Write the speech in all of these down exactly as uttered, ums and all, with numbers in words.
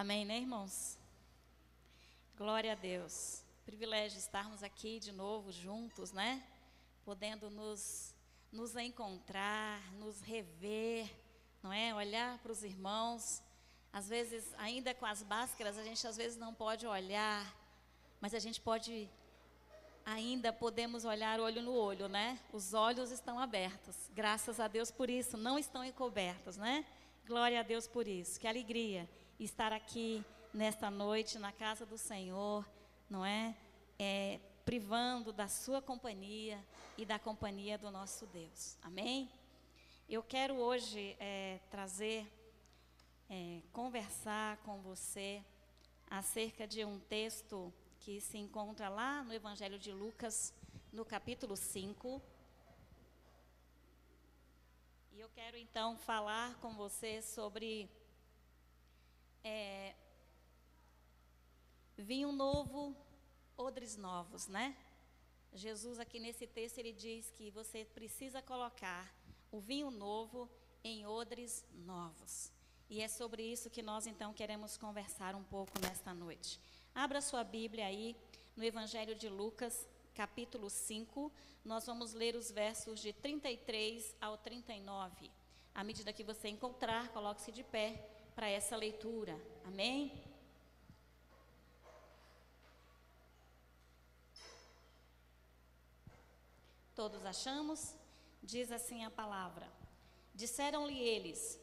Amém, né, irmãos? Glória a Deus. Privilégio estarmos aqui de novo juntos, né? Podendo nos, nos encontrar, nos rever, não é? Olhar para os irmãos. Às vezes, ainda com as máscaras, a gente às vezes não pode olhar, mas a gente pode, ainda podemos olhar olho no olho, né? Os olhos estão abertos, graças a Deus por isso, não estão encobertos, né? Glória a Deus por isso, que alegria estar aqui nesta noite, na casa do Senhor, não é? É, privando da sua companhia e da companhia do nosso Deus, amém? Eu quero hoje é, trazer, é, conversar com você acerca de um texto que se encontra lá no Evangelho de Lucas, no capítulo cinco. E eu quero então falar com você sobre... É, vinho novo, odres novos, né? Jesus aqui nesse texto, ele diz que você precisa colocar o vinho novo em odres novos. E é sobre isso que nós então queremos conversar um pouco nesta noite. Abra sua Bíblia aí no Evangelho de Lucas, capítulo cinco. Nós vamos ler os versos de trinta e três ao trinta e nove. À medida que você encontrar, coloque-se de pé para essa leitura. Amém? Todos achamos? Diz assim a palavra. Disseram-lhe eles: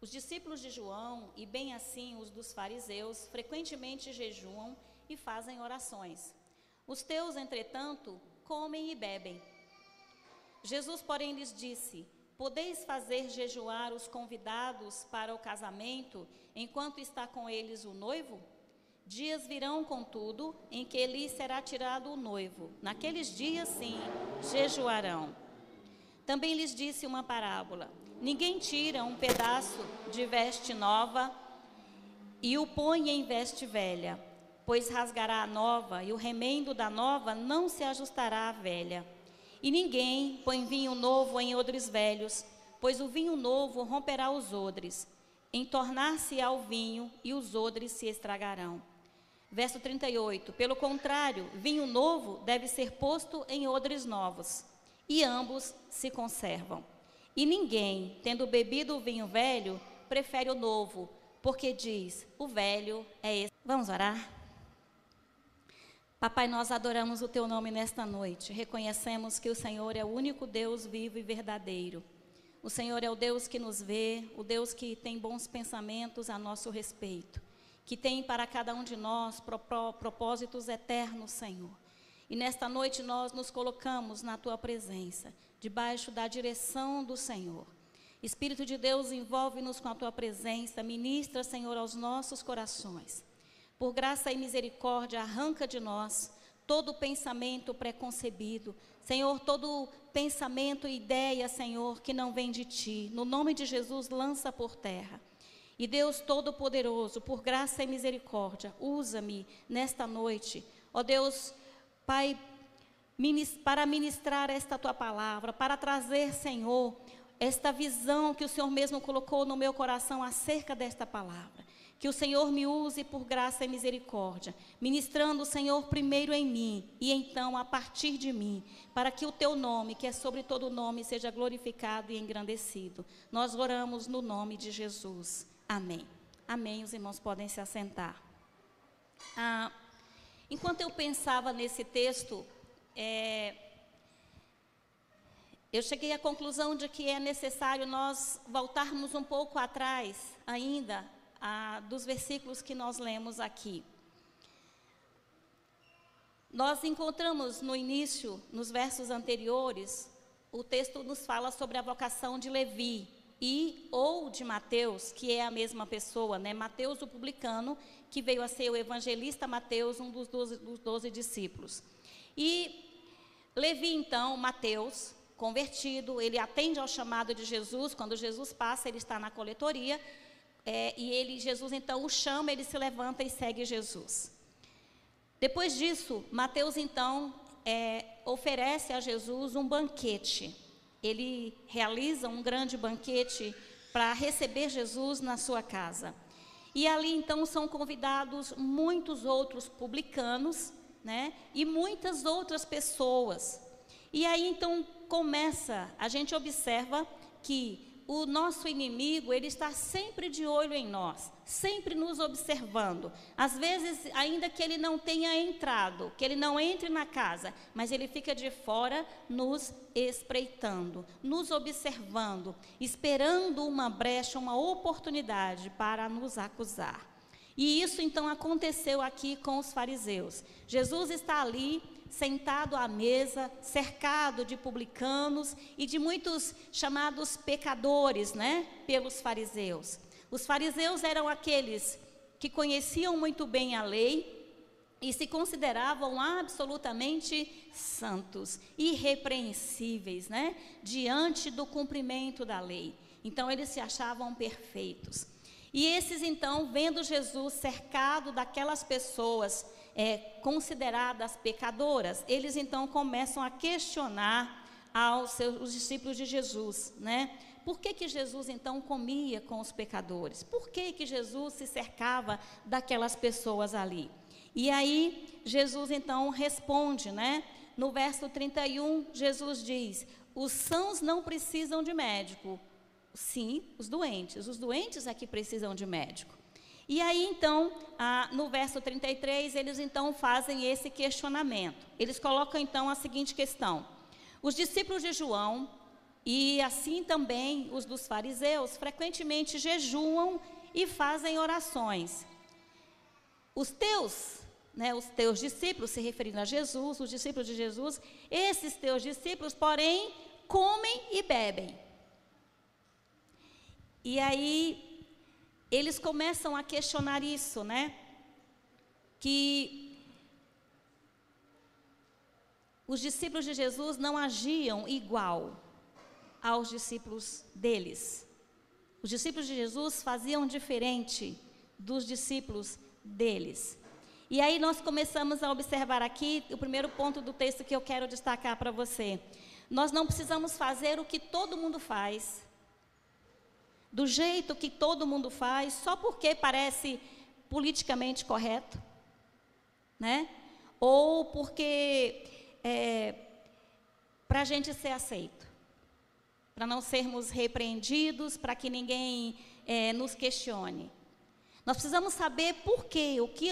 os discípulos de João e bem assim os dos fariseus frequentemente jejuam e fazem orações. Os teus, entretanto, comem e bebem. Jesus, porém, lhes disse: podeis fazer jejuar os convidados para o casamento enquanto está com eles o noivo? Dias virão, contudo, em que lhes será tirado o noivo. Naqueles dias, sim, jejuarão. Também lhes disse uma parábola. Ninguém tira um pedaço de veste nova e o põe em veste velha, pois rasgará a nova e o remendo da nova não se ajustará à velha. E ninguém põe vinho novo em odres velhos, pois o vinho novo romperá os odres, entornar-se-á o vinho e os odres se estragarão. Verso trinta e oito, pelo contrário, vinho novo deve ser posto em odres novos, e ambos se conservam. E ninguém, tendo bebido o vinho velho, prefere o novo, porque diz, o velho é esse. Vamos orar? Papai, nós adoramos o teu nome nesta noite. Reconhecemos que o Senhor é o único Deus vivo e verdadeiro. O Senhor é o Deus que nos vê, o Deus que tem bons pensamentos a nosso respeito, que tem para cada um de nós propósitos eternos, Senhor. E nesta noite nós nos colocamos na tua presença, debaixo da direção do Senhor. Espírito de Deus, envolve-nos com a tua presença, ministra, Senhor, aos nossos corações. Por graça e misericórdia, arranca de nós todo pensamento preconcebido, Senhor, todo pensamento e ideia, Senhor, que não vem de Ti. No nome de Jesus, lança por terra. E Deus Todo-Poderoso, por graça e misericórdia, usa-me nesta noite. Ó Deus, Pai, para ministrar esta Tua palavra, para trazer, Senhor, esta visão que o Senhor mesmo colocou no meu coração acerca desta palavra. Que o Senhor me use por graça e misericórdia, ministrando o Senhor primeiro em mim e então a partir de mim, para que o teu nome, que é sobre todo nome, seja glorificado e engrandecido. Nós oramos no nome de Jesus. Amém. Amém. Os irmãos podem se assentar. Ah, enquanto eu pensava nesse texto, é, eu cheguei à conclusão de que é necessário nós voltarmos um pouco atrás ainda, Ah, dos versículos que nós lemos aqui. Nós encontramos no início, nos versos anteriores, o texto nos fala sobre a vocação de Levi e ou de Mateus, que é a mesma pessoa, né? Mateus, o publicano, que veio a ser o evangelista Mateus, um dos doze, dos doze discípulos. E Levi, então, Mateus, convertido, ele atende ao chamado de Jesus. Quando Jesus passa, ele está na coletoria. É, e ele, Jesus então o chama, ele se levanta e segue Jesus. Depois disso, Mateus então é, oferece a Jesus um banquete. Ele realiza um grande banquete para receber Jesus na sua casa. E ali, então, são convidados muitos outros publicanos, né, e muitas outras pessoas. E aí, então, começa, a gente observa que o nosso inimigo, ele está sempre de olho em nós, sempre nos observando. Às vezes, ainda que ele não tenha entrado, que ele não entre na casa, mas ele fica de fora nos espreitando, nos observando, esperando uma brecha, uma oportunidade para nos acusar. E isso, então, aconteceu aqui com os fariseus. Jesus está ali, sentado à mesa, cercado de publicanos e de muitos chamados pecadores, né, pelos fariseus. Os fariseus eram aqueles que conheciam muito bem a lei e se consideravam absolutamente santos, irrepreensíveis, né, diante do cumprimento da lei. Então, eles se achavam perfeitos. E esses, então, vendo Jesus cercado daquelas pessoas É, consideradas pecadoras, eles então começam a questionar aos seus, os discípulos de Jesus, né? Por que que Jesus então comia com os pecadores? Por que que Jesus se cercava daquelas pessoas ali? E aí Jesus então responde, né? No verso trinta e um, Jesus diz: os sãos não precisam de médico, sim, os doentes, os doentes é que precisam de médico. E aí, então, ah, no verso trinta e três, eles, então, fazem esse questionamento. Eles colocam, então, a seguinte questão. Os discípulos de João, e assim também os dos fariseus, frequentemente jejuam e fazem orações. Os teus, né, os teus discípulos, se referindo a Jesus, os discípulos de Jesus, esses teus discípulos, porém, comem e bebem. E aí eles começam a questionar isso, né? Que os discípulos de Jesus não agiam igual aos discípulos deles. Os discípulos de Jesus faziam diferente dos discípulos deles. E aí nós começamos a observar aqui o primeiro ponto do texto que eu quero destacar para você. Nós não precisamos fazer o que todo mundo faz, do jeito que todo mundo faz, só porque parece politicamente correto, né? Ou porque é, para a gente ser aceito, para não sermos repreendidos, para que ninguém é, nos questione. Nós precisamos saber por quê, o que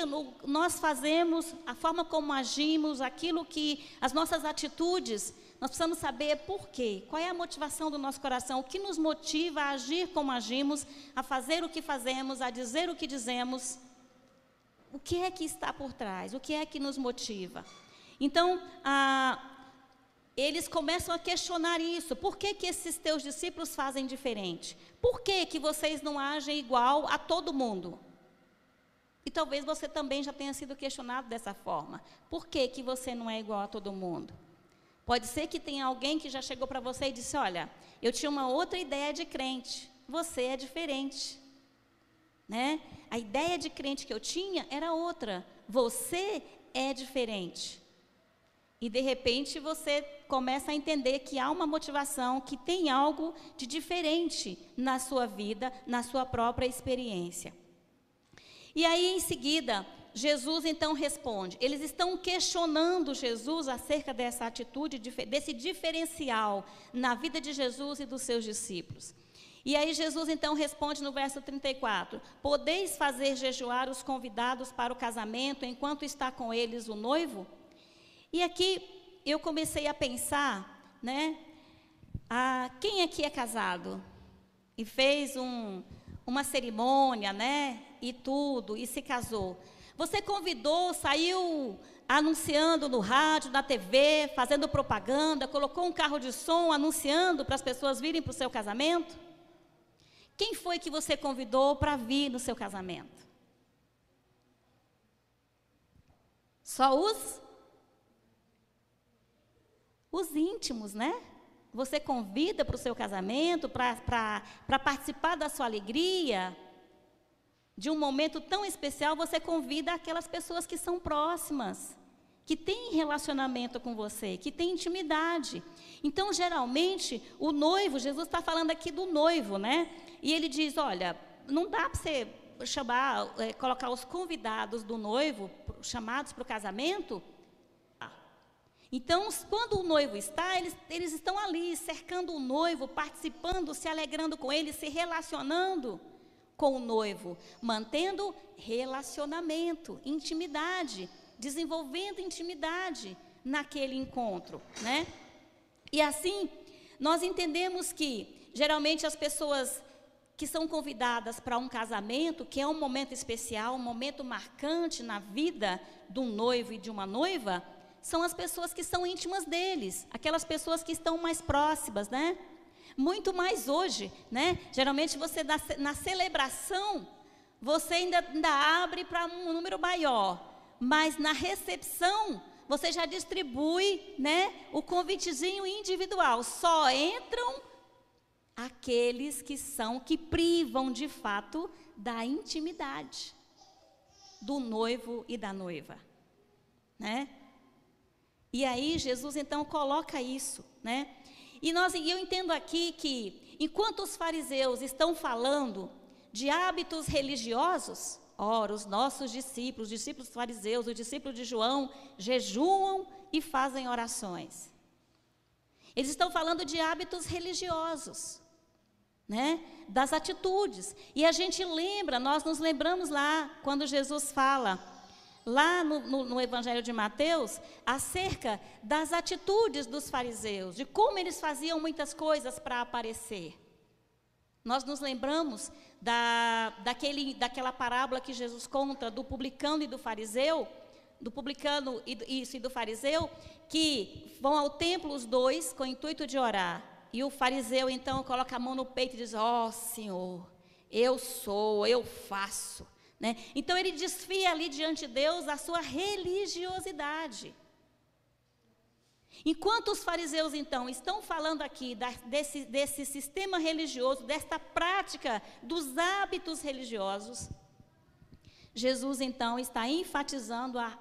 nós fazemos, a forma como agimos, aquilo que, as nossas atitudes. Nós precisamos saber por quê, qual é a motivação do nosso coração, o que nos motiva a agir como agimos, a fazer o que fazemos, a dizer o que dizemos. O que é que está por trás, o que é que nos motiva? Então, ah, eles começam a questionar isso. Por que que esses teus discípulos fazem diferente? Por que que vocês não agem igual a todo mundo? E talvez você também já tenha sido questionado dessa forma. Por que que você não é igual a todo mundo? Pode ser que tenha alguém que já chegou para você e disse: olha, eu tinha uma outra ideia de crente, você é diferente, né? A ideia de crente que eu tinha era outra, você é diferente. E de repente você começa a entender que há uma motivação, que tem algo de diferente na sua vida, na sua própria experiência. E aí em seguida Jesus então responde. Eles estão questionando Jesus acerca dessa atitude, desse diferencial na vida de Jesus e dos seus discípulos. E aí Jesus então responde no verso trinta e quatro: podeis fazer jejuar os convidados para o casamento enquanto está com eles o noivo? E aqui eu comecei a pensar, né, a quem aqui é casado e fez um, uma cerimônia, né, e tudo, e se casou. Você convidou, saiu anunciando no rádio, na tê vê, fazendo propaganda, colocou um carro de som anunciando para as pessoas virem para o seu casamento? Quem foi que você convidou para vir no seu casamento? Só os? Os íntimos, né? Você convida para o seu casamento, para, para, para participar da sua alegria, de um momento tão especial, você convida aquelas pessoas que são próximas, que têm relacionamento com você, que têm intimidade. Então, geralmente, o noivo, Jesus está falando aqui do noivo, né? E ele diz: olha, não dá para você chamar, é, colocar os convidados do noivo, chamados para o casamento. Então, quando o noivo está, eles, eles estão ali, cercando o noivo, participando, se alegrando com ele, se relacionando com o noivo, mantendo relacionamento, intimidade, desenvolvendo intimidade naquele encontro, né? E assim, nós entendemos que, geralmente, as pessoas que são convidadas para um casamento, que é um momento especial, um momento marcante na vida de um noivo e de uma noiva, são as pessoas que são íntimas deles, aquelas pessoas que estão mais próximas, né? Muito mais hoje, né? Geralmente você dá, na celebração você ainda, ainda abre para um número maior, mas na recepção você já distribui, né? O convitezinho individual. Só entram aqueles que são que privam de fato da intimidade do noivo e da noiva, né? E aí Jesus então coloca isso, né? E nós, eu entendo aqui que enquanto os fariseus estão falando de hábitos religiosos, ora, os nossos discípulos, os discípulos fariseus, os discípulos de João, jejuam e fazem orações. Eles estão falando de hábitos religiosos, né? Das atitudes. E a gente lembra, nós nos lembramos lá quando Jesus fala lá no, no, no Evangelho de Mateus, acerca das atitudes dos fariseus, de como eles faziam muitas coisas para aparecer. Nós nos lembramos da, daquele, daquela parábola que Jesus conta do publicano e do fariseu, do publicano e, isso, e do fariseu, que vão ao templo os dois com o intuito de orar. E o fariseu, então, coloca a mão no peito e diz, ó, Senhor, eu sou, eu faço. Né? Então, ele desfia ali diante de Deus a sua religiosidade. Enquanto os fariseus, então, estão falando aqui da, desse, desse sistema religioso, desta prática dos hábitos religiosos, Jesus, então, está enfatizando a,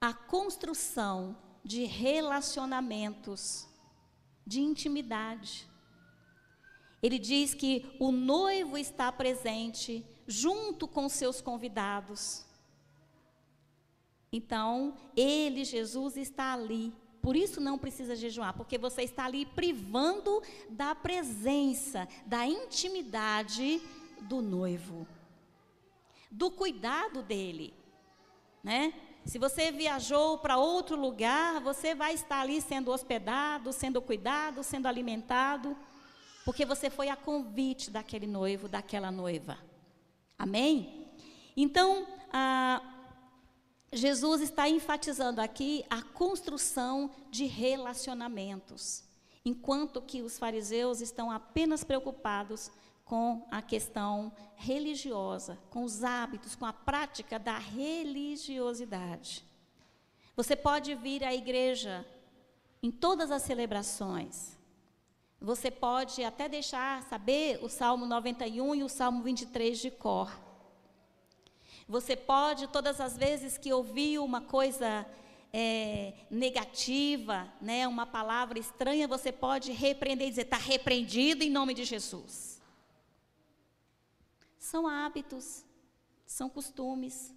a construção de relacionamentos, de intimidade. Ele diz que o noivo está presente junto com seus convidados. Então, ele, Jesus, está ali. Por isso não precisa jejuar, porque você está ali privando da presença, da intimidade do noivo, do cuidado dele, né? Se você viajou para outro lugar, você vai estar ali sendo hospedado, sendo cuidado, sendo alimentado, porque você foi a convite daquele noivo, daquela noiva. Amém? Então, ah, Jesus está enfatizando aqui a construção de relacionamentos, enquanto que os fariseus estão apenas preocupados com a questão religiosa, com os hábitos, com a prática da religiosidade. Você pode vir à igreja em todas as celebrações. Você pode até deixar saber o Salmo noventa e um e o Salmo vinte e três de cor. Você pode, todas as vezes que ouvir uma coisa é, negativa, né, uma palavra estranha, você pode repreender e dizer, está repreendido em nome de Jesus. São hábitos, são costumes.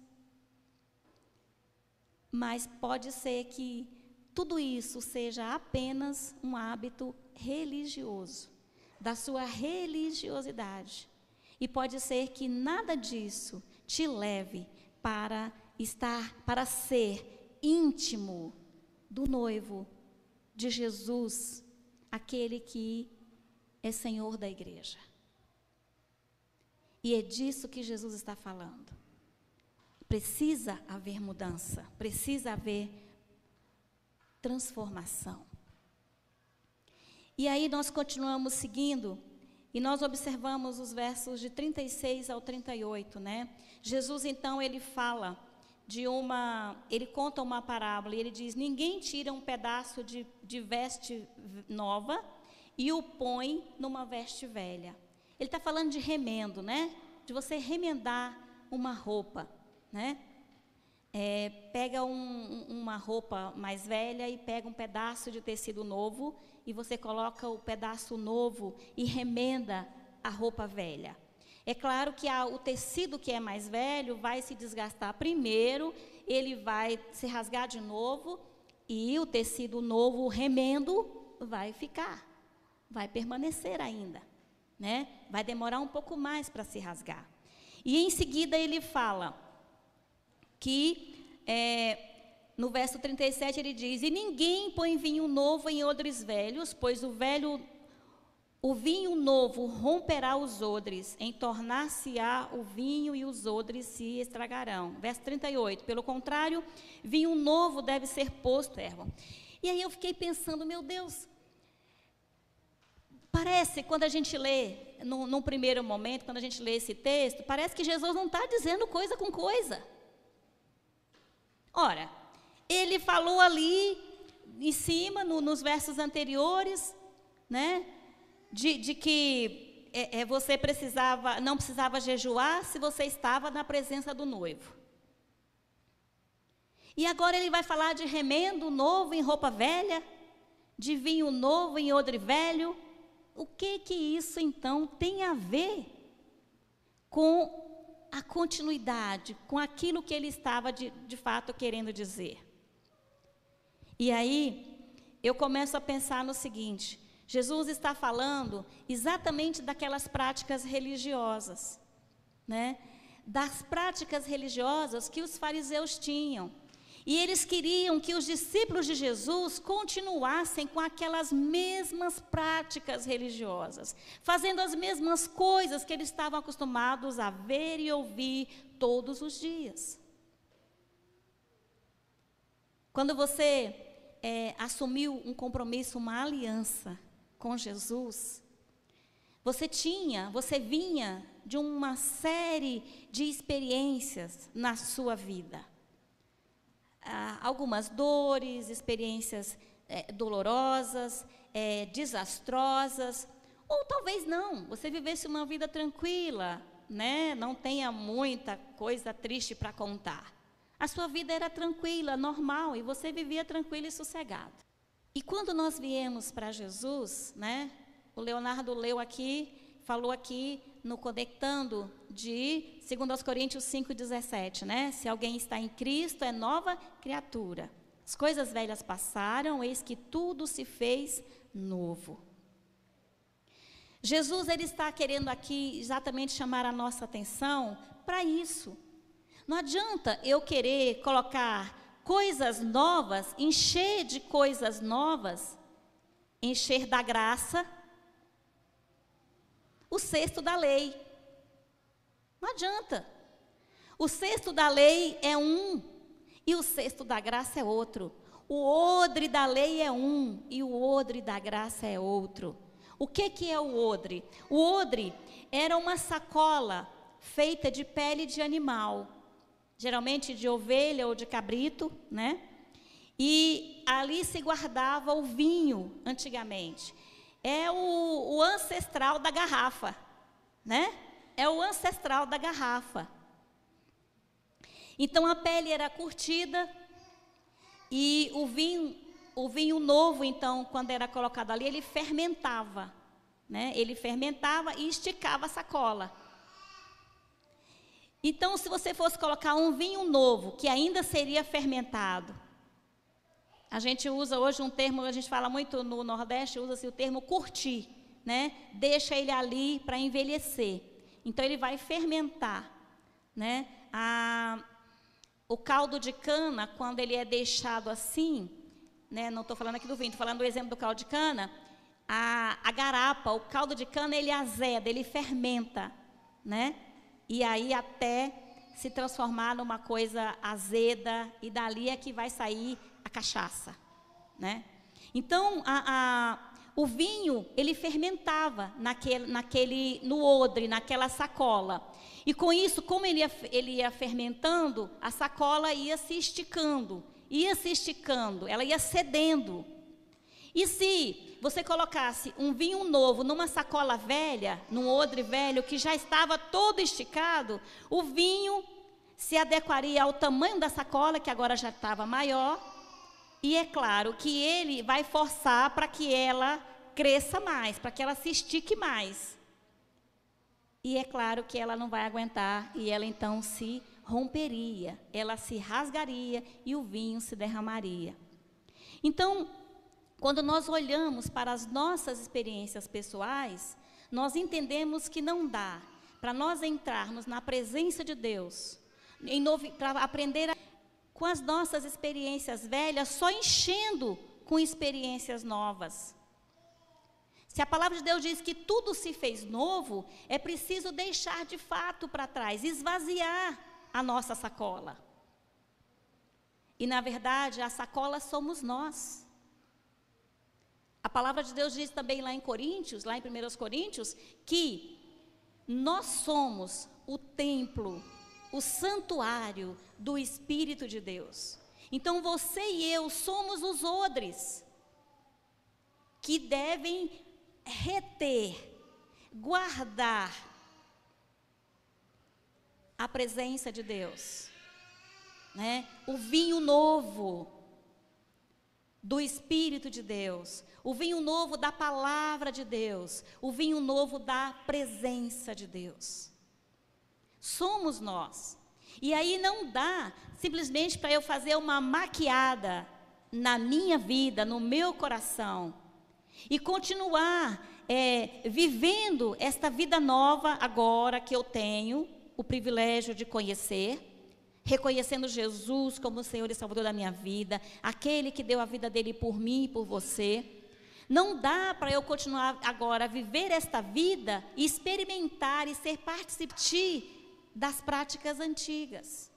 Mas pode ser que tudo isso seja apenas um hábito religioso, da sua religiosidade. E pode ser que nada disso te leve para estar, para ser íntimo do noivo, de Jesus, aquele que é Senhor da igreja. E é disso que Jesus está falando. Precisa haver mudança, precisa haver transformação. E aí nós continuamos seguindo, e nós observamos os versos de trinta e seis ao trinta e oito, né? Jesus, então, ele fala de uma, ele conta uma parábola, e ele diz, ninguém tira um pedaço de, de veste nova e o põe numa veste velha. Ele está falando de remendo, né? De você remendar uma roupa, né? É, pega um, uma roupa mais velha e pega um pedaço de tecido novo e você coloca o pedaço novo e remenda a roupa velha. É claro que a, o tecido que é mais velho vai se desgastar primeiro, ele vai se rasgar de novo e o tecido novo, o remendo, vai ficar, vai permanecer ainda, né? Vai demorar um pouco mais para se rasgar. E em seguida ele fala que, é, no verso trinta e sete ele diz, e ninguém põe vinho novo em odres velhos, pois o velho... O vinho novo romperá os odres, entornar-se-á o vinho e os odres se estragarão. Verso trinta e oito, pelo contrário, vinho novo deve ser posto, Erlon. E aí eu fiquei pensando, meu Deus, parece, quando a gente lê, num, num primeiro momento, quando a gente lê esse texto, parece que Jesus não está dizendo coisa com coisa. Ora, ele falou ali, em cima, no, nos versos anteriores, né? De, de que é, é, você precisava, não precisava jejuar se você estava na presença do noivo. E agora ele vai falar de remendo novo em roupa velha, de vinho novo em odre velho. O que que isso, então, tem a ver com a continuidade, com aquilo que ele estava, de, de fato, querendo dizer? E aí, eu começo a pensar no seguinte... Jesus está falando exatamente daquelas práticas religiosas, né? Das práticas religiosas que os fariseus tinham. E eles queriam que os discípulos de Jesus continuassem com aquelas mesmas práticas religiosas, fazendo as mesmas coisas que eles estavam acostumados a ver e ouvir todos os dias. Quando você é, assumiu um compromisso, uma aliança com Jesus, você tinha, você vinha de uma série de experiências na sua vida. Ah, algumas dores, experiências é, dolorosas, é, desastrosas, ou talvez não, você vivesse uma vida tranquila, né? Não tenha muita coisa triste para contar. A sua vida era tranquila, normal, e você vivia tranquilo e sossegado. E quando nós viemos para Jesus, né, o Leonardo leu aqui, falou aqui no Conectando de dois Coríntios cinco, dezessete, né? Se alguém está em Cristo, é nova criatura. As coisas velhas passaram, eis que tudo se fez novo. Jesus, ele está querendo aqui exatamente chamar a nossa atenção para isso. Não adianta eu querer colocar... coisas novas, encher de coisas novas, encher da graça, o cesto da lei. Não adianta. O cesto da lei é um, e o cesto da graça é outro. O odre da lei é um, e o odre da graça é outro. O que, que é o odre? O odre era uma sacola feita de pele de animal, geralmente de ovelha ou de cabrito, né? E ali se guardava o vinho, antigamente. É o, o ancestral da garrafa, né? É o ancestral da garrafa. Então, a pele era curtida e o vinho, o vinho novo, então, quando era colocado ali, ele fermentava, né? Ele fermentava e esticava a sacola. Então, se você fosse colocar um vinho novo, que ainda seria fermentado, a gente usa hoje um termo, a gente fala muito no Nordeste, usa-se o termo curtir, né? Deixa ele ali para envelhecer. Então, ele vai fermentar, né? A, o caldo de cana, quando ele é deixado assim, né? Não estou falando aqui do vinho, estou falando do exemplo do caldo de cana, a, a garapa, o caldo de cana, ele azeda, ele fermenta, né? E aí até se transformar numa coisa azeda, e dali é que vai sair a cachaça, né? Então, a, a, o vinho, ele fermentava naquele, naquele, no odre, naquela sacola. E com isso, como ele ia, ele ia fermentando, a sacola ia se esticando, ia se esticando, ela ia cedendo. E se... você colocasse um vinho novo numa sacola velha, num odre velho, que já estava todo esticado, o vinho se adequaria ao tamanho da sacola, que agora já estava maior, e é claro que ele vai forçar para que ela cresça mais, para que ela se estique mais. E é claro que ela não vai aguentar, e ela então se romperia, ela se rasgaria e o vinho se derramaria. Então, quando nós olhamos para as nossas experiências pessoais, nós entendemos que não dá para nós entrarmos na presença de Deus, em novo, para aprender a, com as nossas experiências velhas, só enchendo com experiências novas. Se a palavra de Deus diz que tudo se fez novo, é preciso deixar de fato para trás, esvaziar a nossa sacola. E, na verdade, a sacola somos nós. A palavra de Deus diz também lá em Coríntios, lá em primeiro Coríntios, que nós somos o templo, o santuário do Espírito de Deus. Então, você e eu somos os odres que devem reter, guardar a presença de Deus, né? O vinho novo do Espírito de Deus, o vinho novo da palavra de Deus, o vinho novo da presença de Deus. Somos nós. E aí não dá simplesmente para eu fazer uma maquiada na minha vida, no meu coração, e continuar é, vivendo esta vida nova agora que eu tenho o privilégio de conhecer, reconhecendo Jesus como o Senhor e Salvador da minha vida, aquele que deu a vida dele por mim e por você. Não dá para eu continuar agora a viver esta vida e experimentar e ser participante das práticas antigas.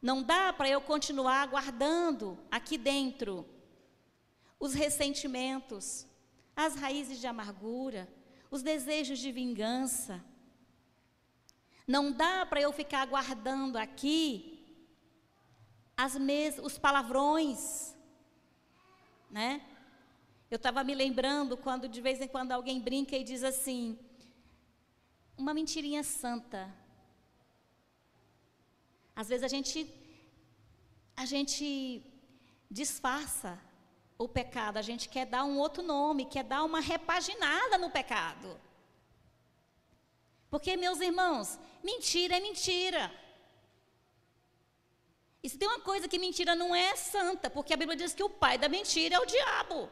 Não dá para eu continuar guardando aqui dentro os ressentimentos, as raízes de amargura, os desejos de vingança. Não dá para eu ficar guardando aqui as mes- os palavrões, né? Eu estava me lembrando quando de vez em quando alguém brinca e diz assim, uma mentirinha santa. Às vezes a gente, a gente disfarça o pecado, a gente quer dar um outro nome, quer dar uma repaginada no pecado. Porque, meus irmãos, mentira é mentira. E se tem uma coisa que mentira não é, é santa, porque a Bíblia diz que o pai da mentira é o diabo.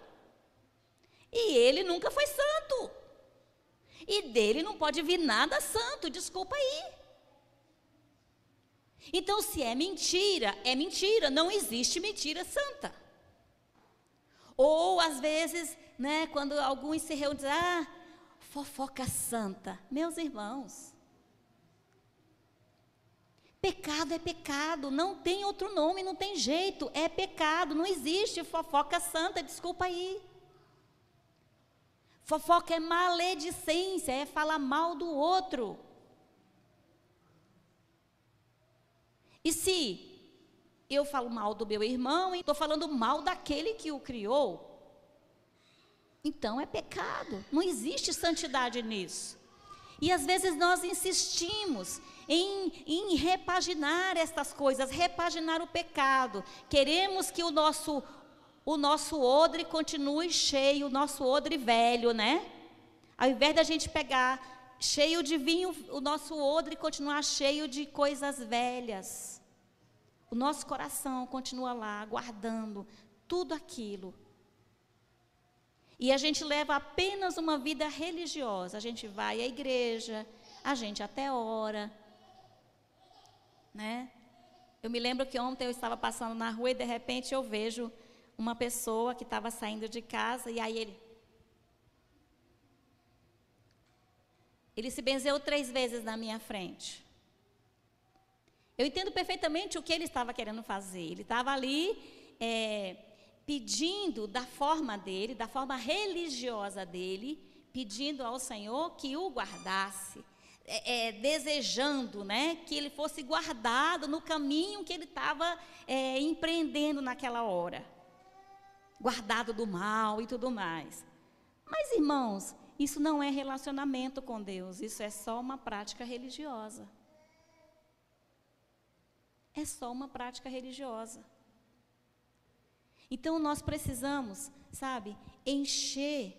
E ele nunca foi santo. E dele não pode vir nada santo, desculpa aí. Então, se é mentira, é mentira, não existe mentira santa. Ou, às vezes, né, quando alguns se reúnem, dizem, ah, fofoca santa. Meus irmãos, pecado é pecado, não tem outro nome, não tem jeito, é pecado, não existe fofoca santa, desculpa aí. Fofoca é maledicência, é falar mal do outro. E se eu falo mal do meu irmão e estou falando mal daquele que o criou, então é pecado, não existe santidade nisso. E às vezes nós insistimos em, em repaginar estas coisas, repaginar o pecado. Queremos que o nosso... o nosso odre continue cheio, o nosso odre velho, né? Ao invés da gente pegar cheio de vinho, o nosso odre continuar cheio de coisas velhas. O nosso coração continua lá, guardando tudo aquilo. E a gente leva apenas uma vida religiosa. A gente vai à igreja, a gente até ora, né? Eu me lembro que ontem eu estava passando na rua e de repente eu vejo uma pessoa que estava saindo de casa, e aí ele... ele se benzeu três vezes na minha frente. Eu entendo perfeitamente o que ele estava querendo fazer. Ele estava ali é, pedindo da forma dele, da forma religiosa dele, pedindo ao Senhor que o guardasse, é, é, desejando, né, que ele fosse guardado no caminho que ele estava é, empreendendo naquela hora. Guardado do mal e tudo mais. Mas, irmãos, isso não é relacionamento com Deus, isso é só uma prática religiosa. É só uma prática religiosa. Então, nós precisamos, sabe, encher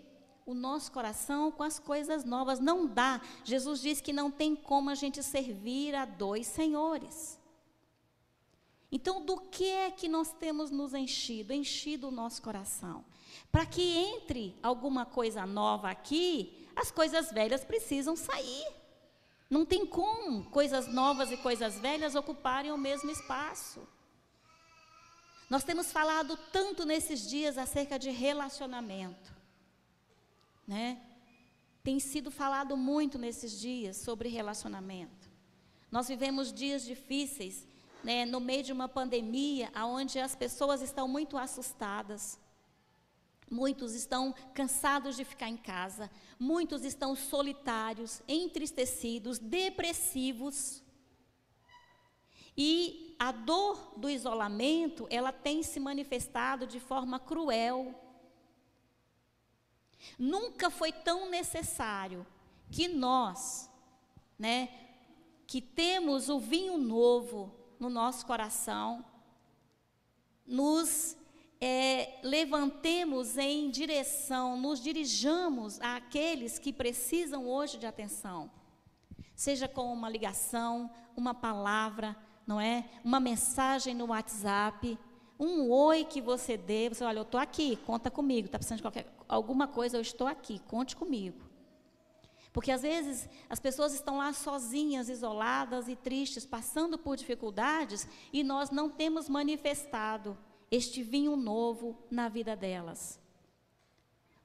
o nosso coração com as coisas novas. Não dá. Jesus diz que não tem como a gente servir a dois senhores. Então, do que é que nós temos nos enchido? Enchido o nosso coração. Para que entre alguma coisa nova aqui, as coisas velhas precisam sair. Não tem como coisas novas e coisas velhas ocuparem o mesmo espaço. Nós temos falado tanto nesses dias acerca de relacionamento, né? Tem sido falado muito nesses dias sobre relacionamento. Nós vivemos dias difíceis, né, no meio de uma pandemia, onde as pessoas estão muito assustadas. Muitos estão cansados de ficar em casa. Muitos estão solitários, entristecidos, depressivos. E a dor do isolamento, ela tem se manifestado de forma cruel. Nunca foi tão necessário que nós, né, que temos o vinho novo no nosso coração, nos é, levantemos em direção, nos dirijamos àqueles que precisam hoje de atenção. Seja com uma ligação, uma palavra, não é? Uma mensagem no WhatsApp, um oi que você dê, você olha, eu estou aqui, conta comigo, está precisando de qualquer alguma coisa, eu estou aqui, conte comigo. Porque às vezes as pessoas estão lá sozinhas, isoladas e tristes, passando por dificuldades, e nós não temos manifestado este vinho novo na vida delas.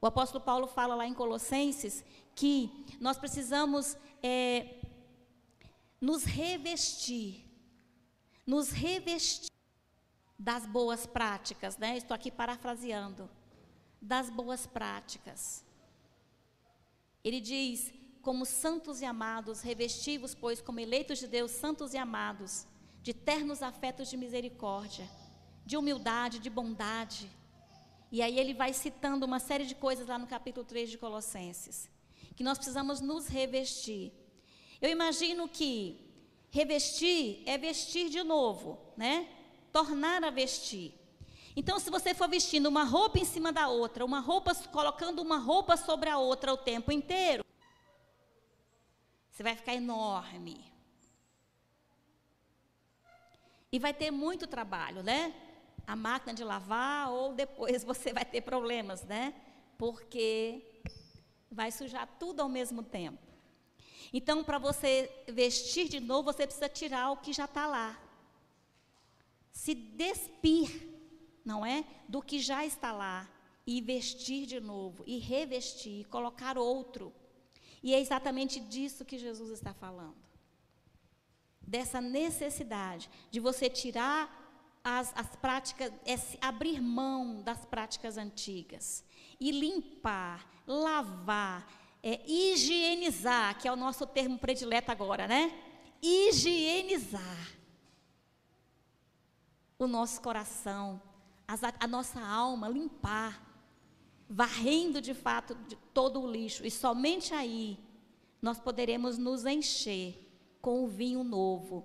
O apóstolo Paulo fala lá em Colossenses que nós precisamos é, nos revestir, nos revestir das boas práticas, né? Estou aqui parafraseando. Das boas práticas. Ele diz, como santos e amados, revesti-vos, pois, como eleitos de Deus, santos e amados, de ternos afetos de misericórdia, de humildade, de bondade. E aí ele vai citando uma série de coisas lá no capítulo três de Colossenses, que nós precisamos nos revestir. Eu imagino que revestir é vestir de novo, né? Tornar a vestir. Então, se você for vestindo uma roupa em cima da outra, uma roupa, colocando uma roupa sobre a outra o tempo inteiro, você vai ficar enorme. E vai ter muito trabalho, né? A máquina de lavar, ou depois você vai ter problemas, né? Porque vai sujar tudo ao mesmo tempo. Então, para você vestir de novo, você precisa tirar o que já está lá. Se despir, não é? Do que já está lá, e vestir de novo, e revestir, e colocar outro. E é exatamente disso que Jesus está falando. Dessa necessidade de você tirar as, as práticas, esse, abrir mão das práticas antigas, e limpar, lavar, é, higienizar, que é o nosso termo predileto agora, né? Higienizar o nosso coração, a nossa alma, limpar, varrendo de fato de todo o lixo. E somente aí nós poderemos nos encher com o vinho novo,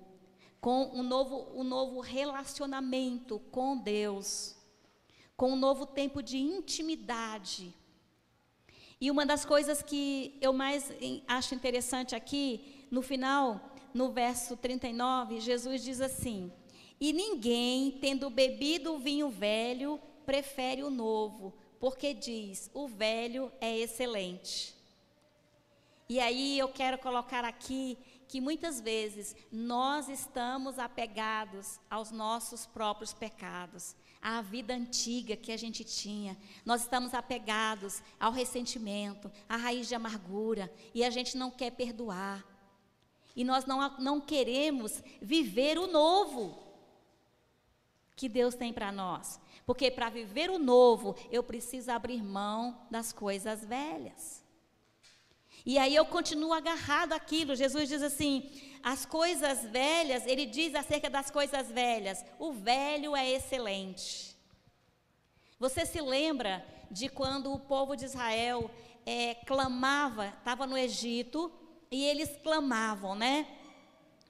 com um novo, um novo relacionamento com Deus, com um novo tempo de intimidade. E uma das coisas que eu mais acho interessante aqui, no final, no verso trinta e nove, Jesus diz assim: e ninguém, tendo bebido o vinho velho, prefere o novo, porque diz, o velho é excelente. E aí eu quero colocar aqui que muitas vezes nós estamos apegados aos nossos próprios pecados, à vida antiga que a gente tinha. Nós estamos apegados ao ressentimento, à raiz de amargura, e a gente não quer perdoar. E nós não, não queremos viver o novo que Deus tem para nós. Porque para viver o novo, eu preciso abrir mão das coisas velhas. E aí eu continuo agarrado àquilo. Jesus diz assim, as coisas velhas, ele diz acerca das coisas velhas, o velho é excelente. Você se lembra de quando o povo de Israel é, clamava, estava no Egito, e eles clamavam, né?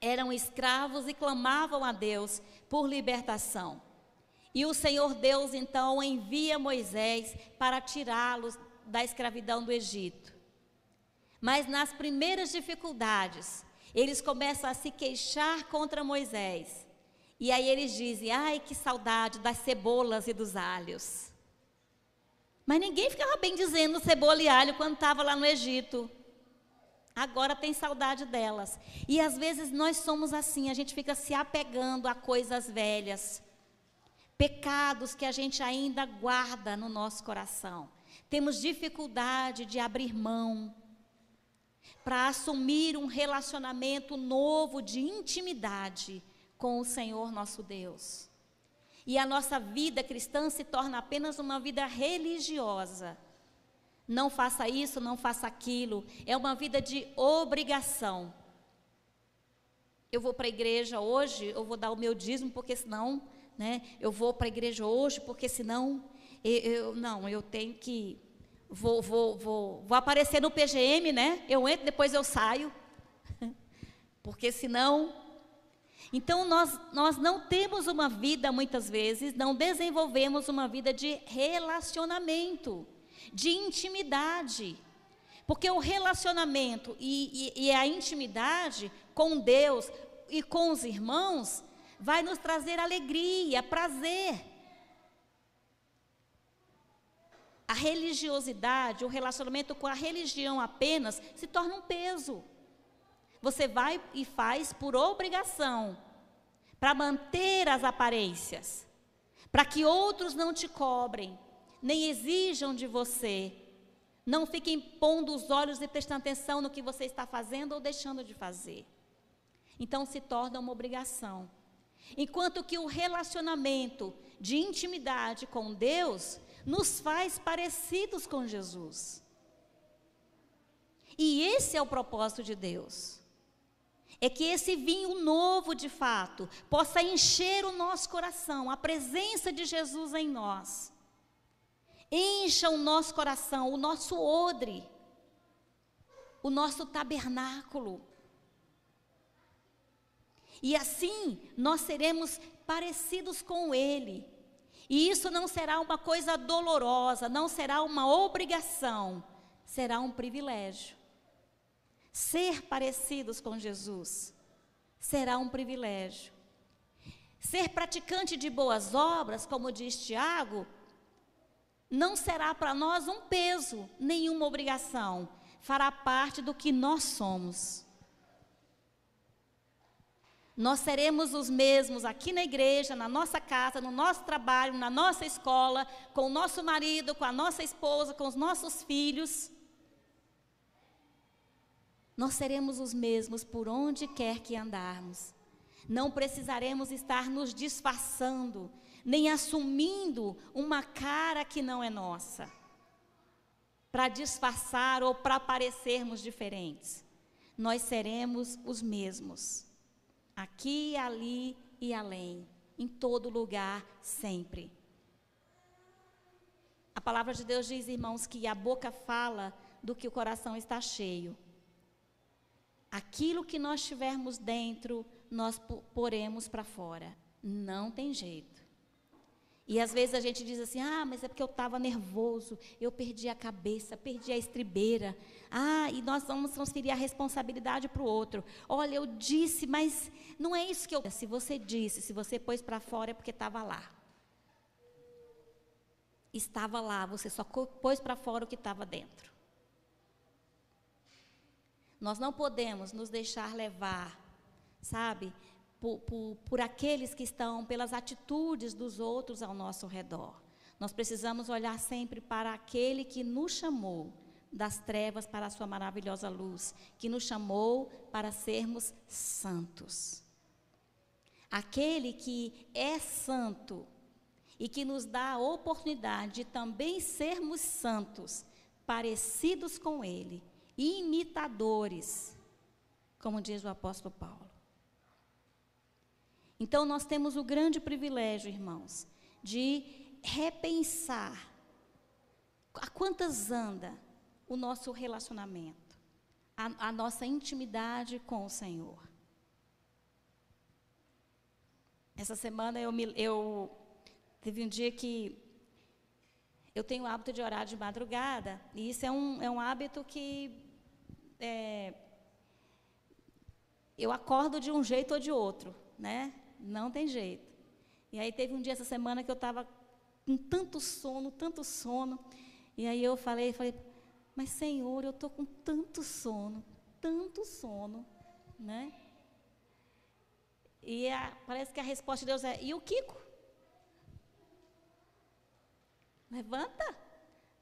Eram escravos e clamavam a Deus por libertação. E o Senhor Deus, então, envia Moisés para tirá-los da escravidão do Egito. Mas nas primeiras dificuldades, eles começam a se queixar contra Moisés. E aí eles dizem, ai que saudade das cebolas e dos alhos. Mas ninguém ficava bem dizendo cebola e alho quando estava lá no Egito. Agora tem saudade delas. E às vezes nós somos assim, a gente fica se apegando a coisas velhas. Pecados que a gente ainda guarda no nosso coração. Temos dificuldade de abrir mão para assumir um relacionamento novo de intimidade com o Senhor nosso Deus. E a nossa vida cristã se torna apenas uma vida religiosa. Não faça isso, não faça aquilo. É uma vida de obrigação. Eu vou para a igreja hoje, eu vou dar o meu dízimo, porque senão, né? Eu vou para a igreja hoje, porque senão, eu, eu, não, eu tenho que, vou, vou, vou, vou aparecer no P G M, né? Eu entro, depois eu saio, porque senão... Então, nós, nós não temos uma vida, muitas vezes, não desenvolvemos uma vida de relacionamento, de intimidade, porque o relacionamento e, e, e a intimidade com Deus e com os irmãos vai nos trazer alegria, prazer. A religiosidade, o relacionamento com a religião apenas se torna um peso. Você vai e faz por obrigação, para manter as aparências, para que outros não te cobrem, nem exijam de você. Não fiquem pondo os olhos e prestando atenção no que você está fazendo ou deixando de fazer. Então se torna uma obrigação. Enquanto que o relacionamento de intimidade com Deus nos faz parecidos com Jesus. E esse é o propósito de Deus. É que esse vinho novo, de fato, possa encher o nosso coração, a presença de Jesus em nós. Encha o nosso coração, o nosso odre, o nosso tabernáculo. E assim nós seremos parecidos com Ele. E isso não será uma coisa dolorosa, não será uma obrigação, será um privilégio. Ser parecidos com Jesus será um privilégio. Ser praticante de boas obras, como diz Tiago, não será para nós um peso, nenhuma obrigação. Fará parte do que nós somos. Nós seremos os mesmos aqui na igreja, na nossa casa, no nosso trabalho, na nossa escola, com o nosso marido, com a nossa esposa, com os nossos filhos. Nós seremos os mesmos por onde quer que andarmos. Não precisaremos estar nos disfarçando, nem assumindo uma cara que não é nossa, para disfarçar ou para parecermos diferentes. Nós seremos os mesmos. Aqui, ali e além, em todo lugar, sempre. A palavra de Deus diz, irmãos, que a boca fala do que o coração está cheio. Aquilo que nós tivermos dentro, nós poremos para fora. Não tem jeito. E às vezes a gente diz assim, ah, mas é porque eu estava nervoso, eu perdi a cabeça, perdi a estribeira. Ah, e nós vamos transferir a responsabilidade para o outro. Olha, eu disse, mas não é isso que eu... Se você disse, se você pôs para fora é porque estava lá. Estava lá, você só pôs para fora o que estava dentro. Nós não podemos nos deixar levar, sabe... Por, por, por aqueles que estão, pelas atitudes dos outros ao nosso redor. Nós precisamos olhar sempre para aquele que nos chamou das trevas para a sua maravilhosa luz, que nos chamou para sermos santos. Aquele que é santo e que nos dá a oportunidade de também sermos santos, parecidos com Ele, imitadores, como diz o apóstolo Paulo. Então, nós temos o grande privilégio, irmãos, de repensar a quantas anda o nosso relacionamento, a, a nossa intimidade com o Senhor. Essa semana eu, me, eu teve um dia que eu tenho o hábito de orar de madrugada, e isso é um, é um hábito que... É, eu acordo de um jeito ou de outro, né? Não tem jeito. E aí teve um dia essa semana que eu estava com tanto sono, tanto sono, e aí eu falei, falei, mas Senhor, eu estou com tanto sono, tanto sono, né? E a, parece que a resposta de Deus é, e o Kiko? Levanta,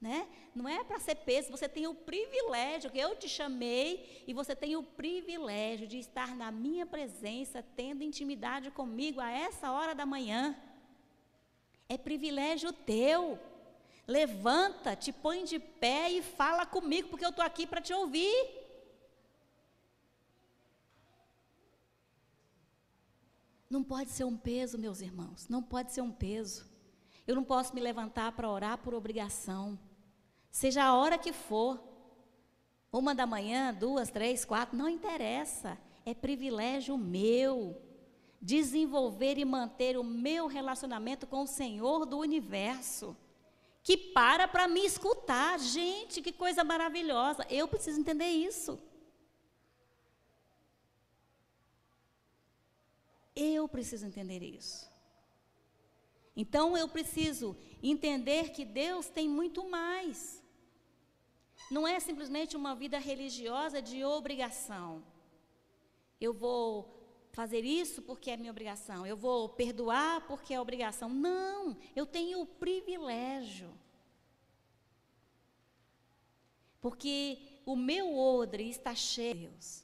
né? Não é para ser peso, você tem o privilégio, que eu te chamei, e você tem o privilégio de estar na minha presença, tendo intimidade comigo a essa hora da manhã. É privilégio teu. Levanta, te põe de pé e fala comigo, porque eu estou aqui para te ouvir. Não pode ser um peso, meus irmãos, não pode ser um peso. Eu não posso me levantar para orar por obrigação, seja a hora que for, uma da manhã, duas, três, quatro, não interessa, é privilégio meu desenvolver e manter o meu relacionamento com o Senhor do universo, que para para me escutar. Gente, que coisa maravilhosa, eu preciso entender isso. Eu preciso entender isso. Então, eu preciso entender que Deus tem muito mais. Não é simplesmente uma vida religiosa de obrigação. Eu vou fazer isso porque é minha obrigação. Eu vou perdoar porque é obrigação. Não, eu tenho o privilégio. Porque o meu odre está cheio de Deus.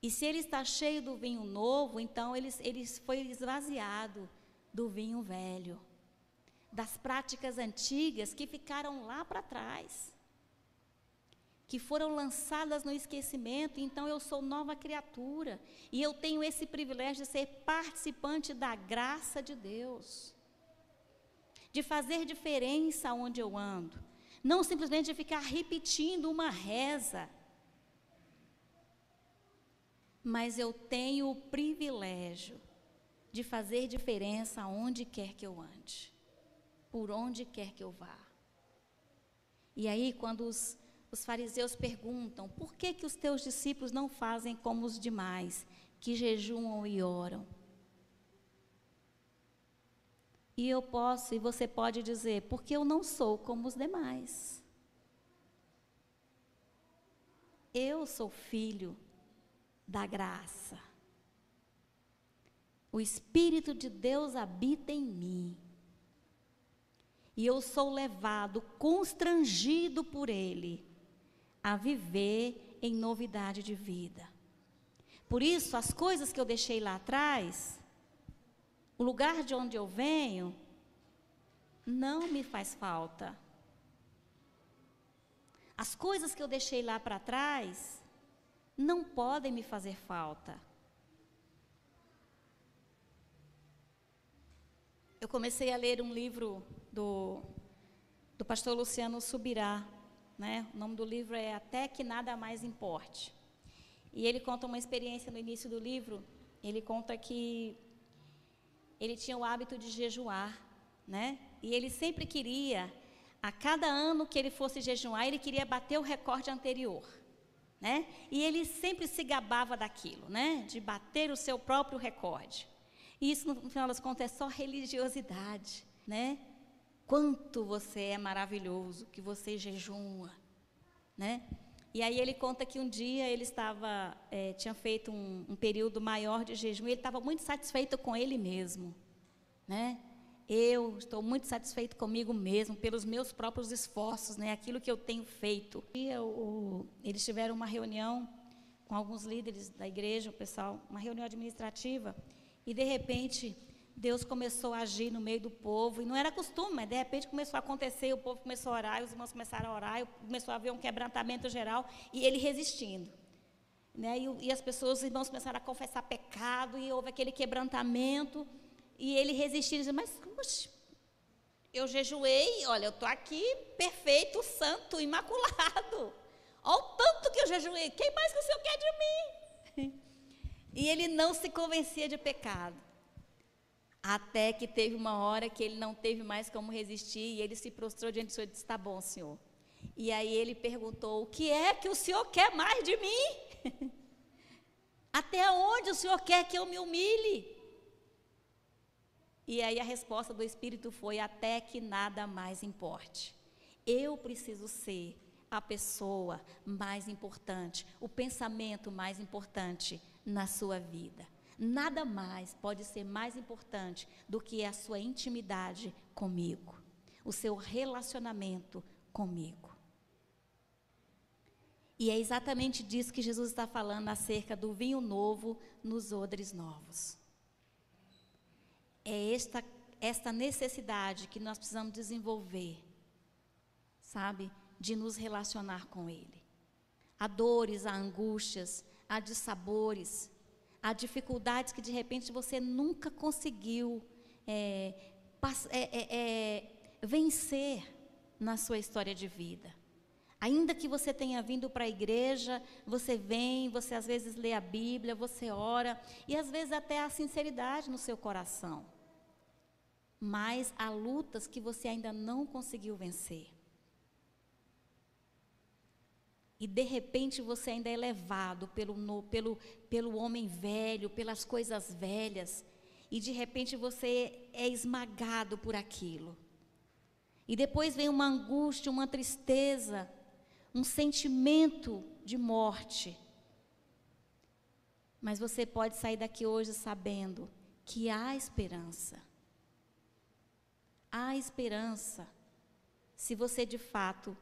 E se ele está cheio do vinho novo, então ele, ele foi esvaziado do vinho velho, das práticas antigas que ficaram lá para trás, que foram lançadas no esquecimento. Então eu sou nova criatura, e eu tenho esse privilégio de ser participante da graça de Deus, de fazer diferença onde eu ando, não simplesmente de ficar repetindo uma reza. Mas eu tenho o privilégio de fazer diferença onde quer que eu ande, por onde quer que eu vá. E aí, quando os, os fariseus perguntam, por que que os teus discípulos não fazem como os demais, que jejuam e oram? E eu posso, e você pode dizer, porque eu não sou como os demais. Eu sou filho da graça. O Espírito de Deus habita em mim, e eu sou levado, constrangido por Ele, a viver em novidade de vida. Por isso, as coisas que eu deixei lá atrás, o lugar de onde eu venho, não me faz falta. As coisas que eu deixei lá para trás não podem me fazer falta. Eu comecei a ler um livro do, do pastor Luciano Subirá, né? O nome do livro é Até que Nada Mais Importe. E ele conta uma experiência no início do livro. Ele conta que ele tinha o hábito de jejuar, né? E ele sempre queria, a cada ano que ele fosse jejuar, ele queria bater o recorde anterior, né? E ele sempre se gabava daquilo, né? De bater o seu próprio recorde. E isso, no final das contas, é só religiosidade, né? Quanto você é maravilhoso, que você jejua, né? E aí ele conta que um dia ele estava, é, tinha feito um, um período maior de jejum, e ele estava muito satisfeito com ele mesmo, né? Eu estou muito satisfeito comigo mesmo, pelos meus próprios esforços, né? Aquilo que eu tenho feito. E eu, o, eles tiveram uma reunião com alguns líderes da igreja, o pessoal, uma reunião administrativa, e de repente Deus começou a agir no meio do povo, e não era costume, mas de repente começou a acontecer, o povo começou a orar, os irmãos começaram a orar, começou a haver um quebrantamento geral, e ele resistindo, né? E, e as pessoas, os irmãos começaram a confessar pecado, e houve aquele quebrantamento. E ele resistiu, dizendo, mas oxe, eu jejuei, olha, eu estou aqui perfeito, santo, imaculado. Olha o tanto que eu jejuei, quem mais que o Senhor quer de mim? E ele não se convencia de pecado. Até que teve uma hora que ele não teve mais como resistir e ele se prostrou diante do Senhor e disse, tá bom, Senhor. E aí ele perguntou, o que é que o Senhor quer mais de mim? Até onde o Senhor quer que eu me humilhe? E aí a resposta do Espírito foi, até que nada mais importe. Eu preciso ser a pessoa mais importante, o pensamento mais importante na sua vida. Nada mais pode ser mais importante do que a sua intimidade comigo, o seu relacionamento comigo. E é exatamente disso que Jesus está falando acerca do vinho novo nos odres novos. É esta, esta necessidade que nós precisamos desenvolver, sabe, de nos relacionar com Ele. Há dores, há angústias, há dissabores, há dificuldades que de repente você nunca conseguiu é, é, é, é, vencer na sua história de vida. Ainda que você tenha vindo para a igreja, você vem, você às vezes lê a Bíblia, você ora, e às vezes até há sinceridade no seu coração. Mas há lutas que você ainda não conseguiu vencer. E de repente você ainda é levado pelo, no, pelo, pelo homem velho, pelas coisas velhas. E de repente você é esmagado por aquilo. E depois vem uma angústia, uma tristeza, um sentimento de morte. Mas você pode sair daqui hoje sabendo que há esperança. Há esperança se você de fato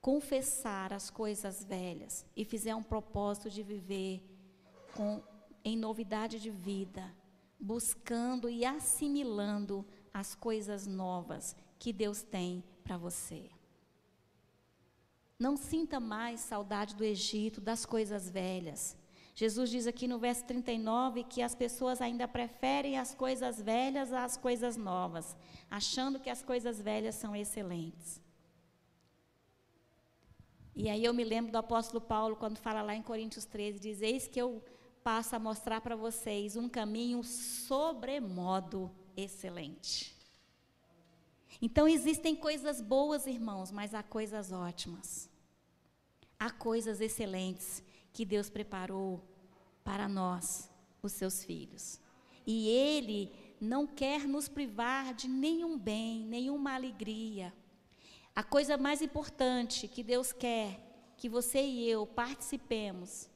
confessar as coisas velhas e fizer um propósito de viver com, em novidade de vida, buscando e assimilando as coisas novas que Deus tem para você. Não sinta mais saudade do Egito, das coisas velhas. Jesus diz aqui no verso trinta e nove que as pessoas ainda preferem as coisas velhas às coisas novas, achando que as coisas velhas são excelentes. E aí eu me lembro do apóstolo Paulo, quando fala lá em Coríntios treze, diz, eis que eu passo a mostrar para vocês um caminho sobremodo excelente. Então existem coisas boas, irmãos, mas há coisas ótimas. Há coisas excelentes que Deus preparou para nós, os seus filhos. E Ele não quer nos privar de nenhum bem, nenhuma alegria. A coisa mais importante que Deus quer que você e eu participemos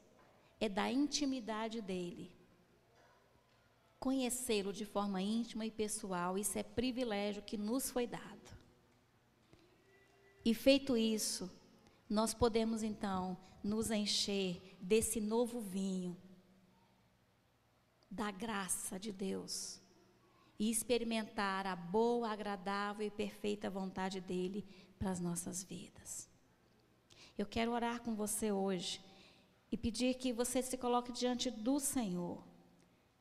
é da intimidade dEle. Conhecê-lo de forma íntima e pessoal, isso é privilégio que nos foi dado. E feito isso, nós podemos então nos encher desse novo vinho, da graça de Deus, e experimentar a boa, agradável e perfeita vontade dEle para as nossas vidas. Eu quero orar com você hoje e pedir que você se coloque diante do Senhor.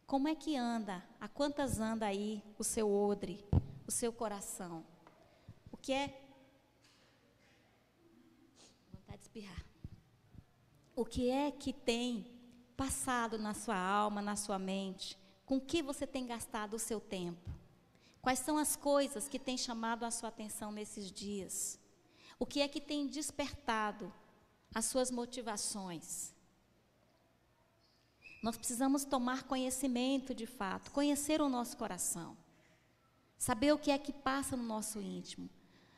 Como é que anda? A quantas anda aí o seu odre, o seu coração? O que é? Vontade de espirrar. O que é que tem passado na sua alma, na sua mente? Com que você tem gastado o seu tempo? Quais são as coisas que têm chamado a sua atenção nesses dias? O que é que tem despertado as suas motivações? Nós precisamos tomar conhecimento de fato, conhecer o nosso coração, saber o que é que passa no nosso íntimo,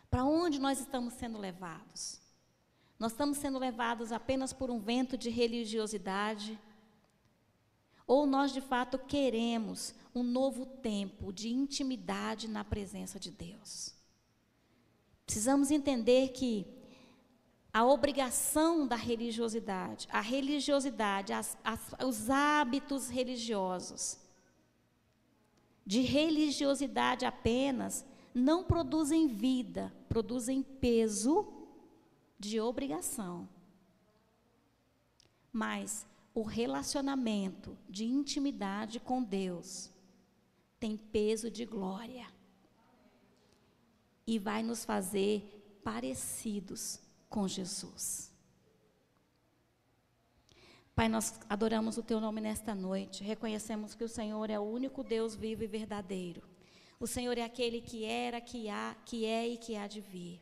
para onde nós estamos sendo levados. Nós estamos sendo levados apenas por um vento de religiosidade, ou nós, de fato, queremos um novo tempo de intimidade na presença de Deus. Precisamos entender que a obrigação da religiosidade, a religiosidade, as, as, os hábitos religiosos, de religiosidade apenas, não produzem vida, produzem peso de obrigação. Mas o relacionamento de intimidade com Deus tem peso de glória e vai nos fazer parecidos com Jesus. Pai, nós adoramos o Teu nome nesta noite, reconhecemos que o Senhor é o único Deus vivo e verdadeiro. O Senhor é aquele que era, que há, que é e que há de vir.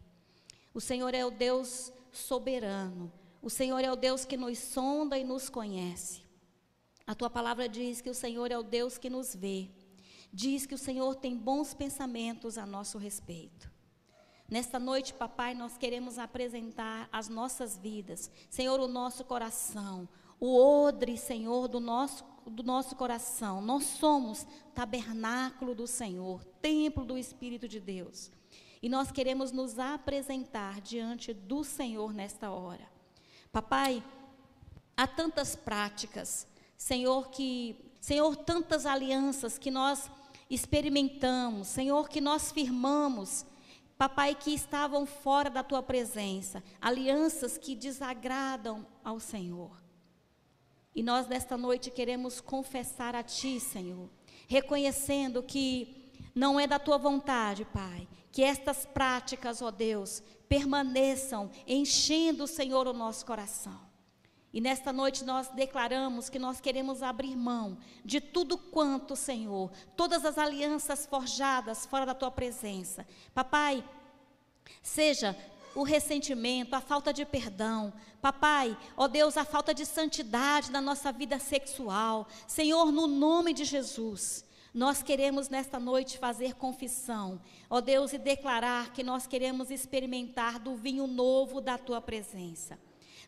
O Senhor é o Deus soberano. O Senhor é o Deus que nos sonda e nos conhece. A tua palavra diz que o Senhor é o Deus que nos vê. Diz que o Senhor tem bons pensamentos a nosso respeito. Nesta noite, papai, nós queremos apresentar as nossas vidas, Senhor, o nosso coração, o odre, Senhor, do nosso, do nosso coração. Nós somos tabernáculo do Senhor, templo do Espírito de Deus. E nós queremos nos apresentar diante do Senhor nesta hora. Papai, há tantas práticas, Senhor, que, Senhor, tantas alianças que nós experimentamos, Senhor, que nós firmamos, papai, que estavam fora da tua presença, alianças que desagradam ao Senhor. E nós nesta noite queremos confessar a ti, Senhor, reconhecendo que não é da tua vontade, Pai, que estas práticas, ó Deus, permaneçam enchendo, Senhor, o nosso coração. E nesta noite nós declaramos que nós queremos abrir mão de tudo quanto, Senhor, todas as alianças forjadas fora da tua presença. Papai, seja o ressentimento, a falta de perdão, papai, ó Deus, a falta de santidade na nossa vida sexual. Senhor, no nome de Jesus, nós queremos nesta noite fazer confissão, ó Deus, e declarar que nós queremos experimentar do vinho novo da tua presença.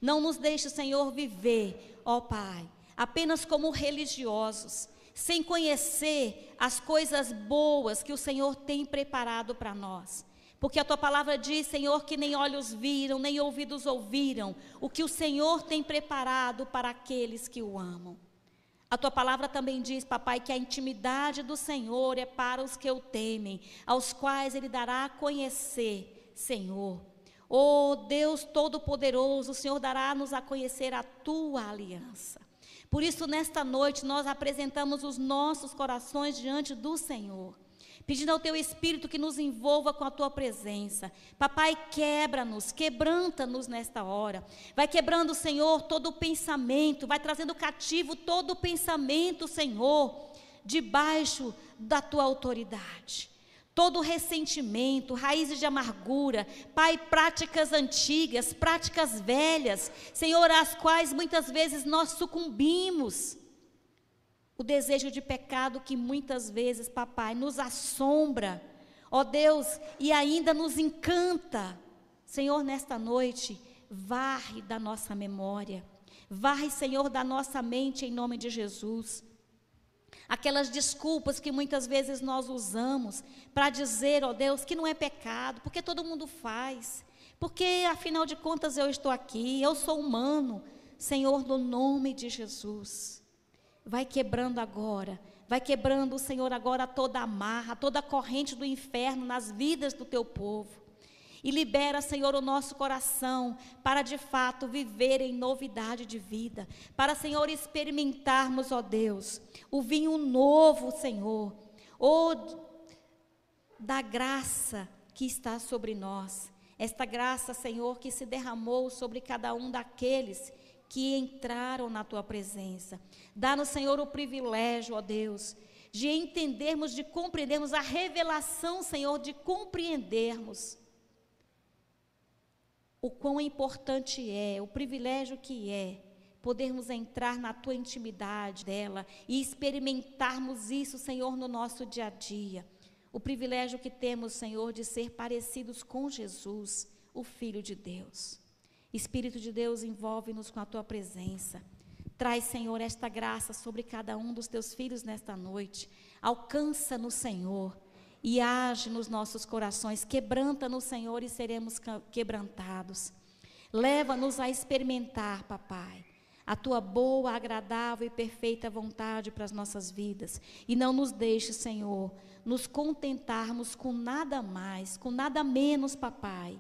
Não nos deixe, Senhor, viver, ó Pai, apenas como religiosos, sem conhecer as coisas boas que o Senhor tem preparado para nós. Porque a tua palavra diz, Senhor, que nem olhos viram, nem ouvidos ouviram o que o Senhor tem preparado para aqueles que o amam. A tua palavra também diz, papai, que a intimidade do Senhor é para os que o temem, aos quais ele dará a conhecer, Senhor. Oh Deus Todo-Poderoso, o Senhor dará-nos a conhecer a Tua aliança. Por isso, nesta noite, nós apresentamos os nossos corações diante do Senhor, pedindo ao Teu Espírito que nos envolva com a Tua presença. Papai, quebra-nos, quebranta-nos nesta hora. Vai quebrando, Senhor, todo o pensamento, vai trazendo cativo todo o pensamento, Senhor, debaixo da Tua autoridade. Todo ressentimento, raízes de amargura, Pai, práticas antigas, práticas velhas, Senhor, às quais muitas vezes nós sucumbimos. O desejo de pecado que muitas vezes, papai, nos assombra, ó Deus, e ainda nos encanta. Senhor, nesta noite, varre da nossa memória, varre, Senhor, da nossa mente em nome de Jesus. Aquelas desculpas que muitas vezes nós usamos para dizer, ó Deus, que não é pecado, porque todo mundo faz, porque afinal de contas eu estou aqui, eu sou humano. Senhor, no nome de Jesus, vai quebrando agora, vai quebrando, Senhor, agora toda a amarra, toda a corrente do inferno nas vidas do teu povo. E libera, Senhor, o nosso coração para, de fato, viver em novidade de vida. Para, Senhor, experimentarmos, ó Deus, o vinho novo, Senhor. Ó, da graça que está sobre nós. Esta graça, Senhor, que se derramou sobre cada um daqueles que entraram na Tua presença. Dá-nos, Senhor, o privilégio, ó Deus, de entendermos, de compreendermos a revelação, Senhor, de compreendermos o quão importante é, o privilégio que é podermos entrar na tua intimidade dela e experimentarmos isso, Senhor, no nosso dia a dia. O privilégio que temos, Senhor, de ser parecidos com Jesus, o Filho de Deus. Espírito de Deus, envolve-nos com a tua presença. Traz, Senhor, esta graça sobre cada um dos teus filhos nesta noite. Alcança-nos, Senhor, e age nos nossos corações. Quebranta-nos, Senhor, e seremos quebrantados. Leva-nos a experimentar, papai, a tua boa, agradável e perfeita vontade para as nossas vidas. E não nos deixe, Senhor, nos contentarmos com nada mais, com nada menos, papai,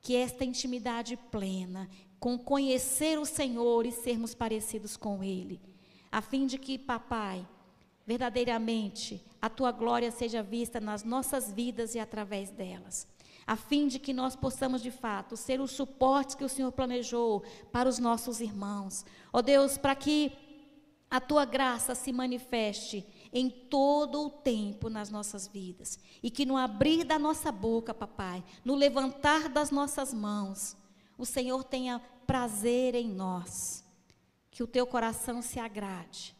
que esta intimidade plena, com conhecer o Senhor e sermos parecidos com Ele, a fim de que, papai, verdadeiramente, a tua glória seja vista nas nossas vidas e através delas, a fim de que nós possamos, de fato, ser o suporte que o Senhor planejou para os nossos irmãos. Ó Deus, para que a tua graça se manifeste em todo o tempo nas nossas vidas. E que no abrir da nossa boca, papai, no levantar das nossas mãos, o Senhor tenha prazer em nós. Que o teu coração se agrade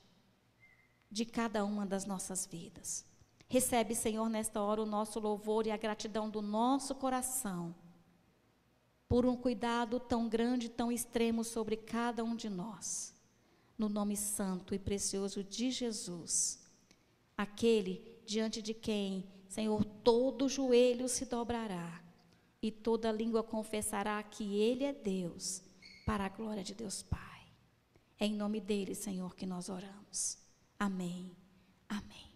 de cada uma das nossas vidas. Recebe, Senhor, nesta hora o nosso louvor e a gratidão do nosso coração por um cuidado tão grande, tão extremo sobre cada um de nós. No nome santo e precioso de Jesus, aquele diante de quem, Senhor, todo joelho se dobrará e toda língua confessará que Ele é Deus, para a glória de Deus Pai. É em nome dele, Senhor, que nós oramos. Amém. Amém.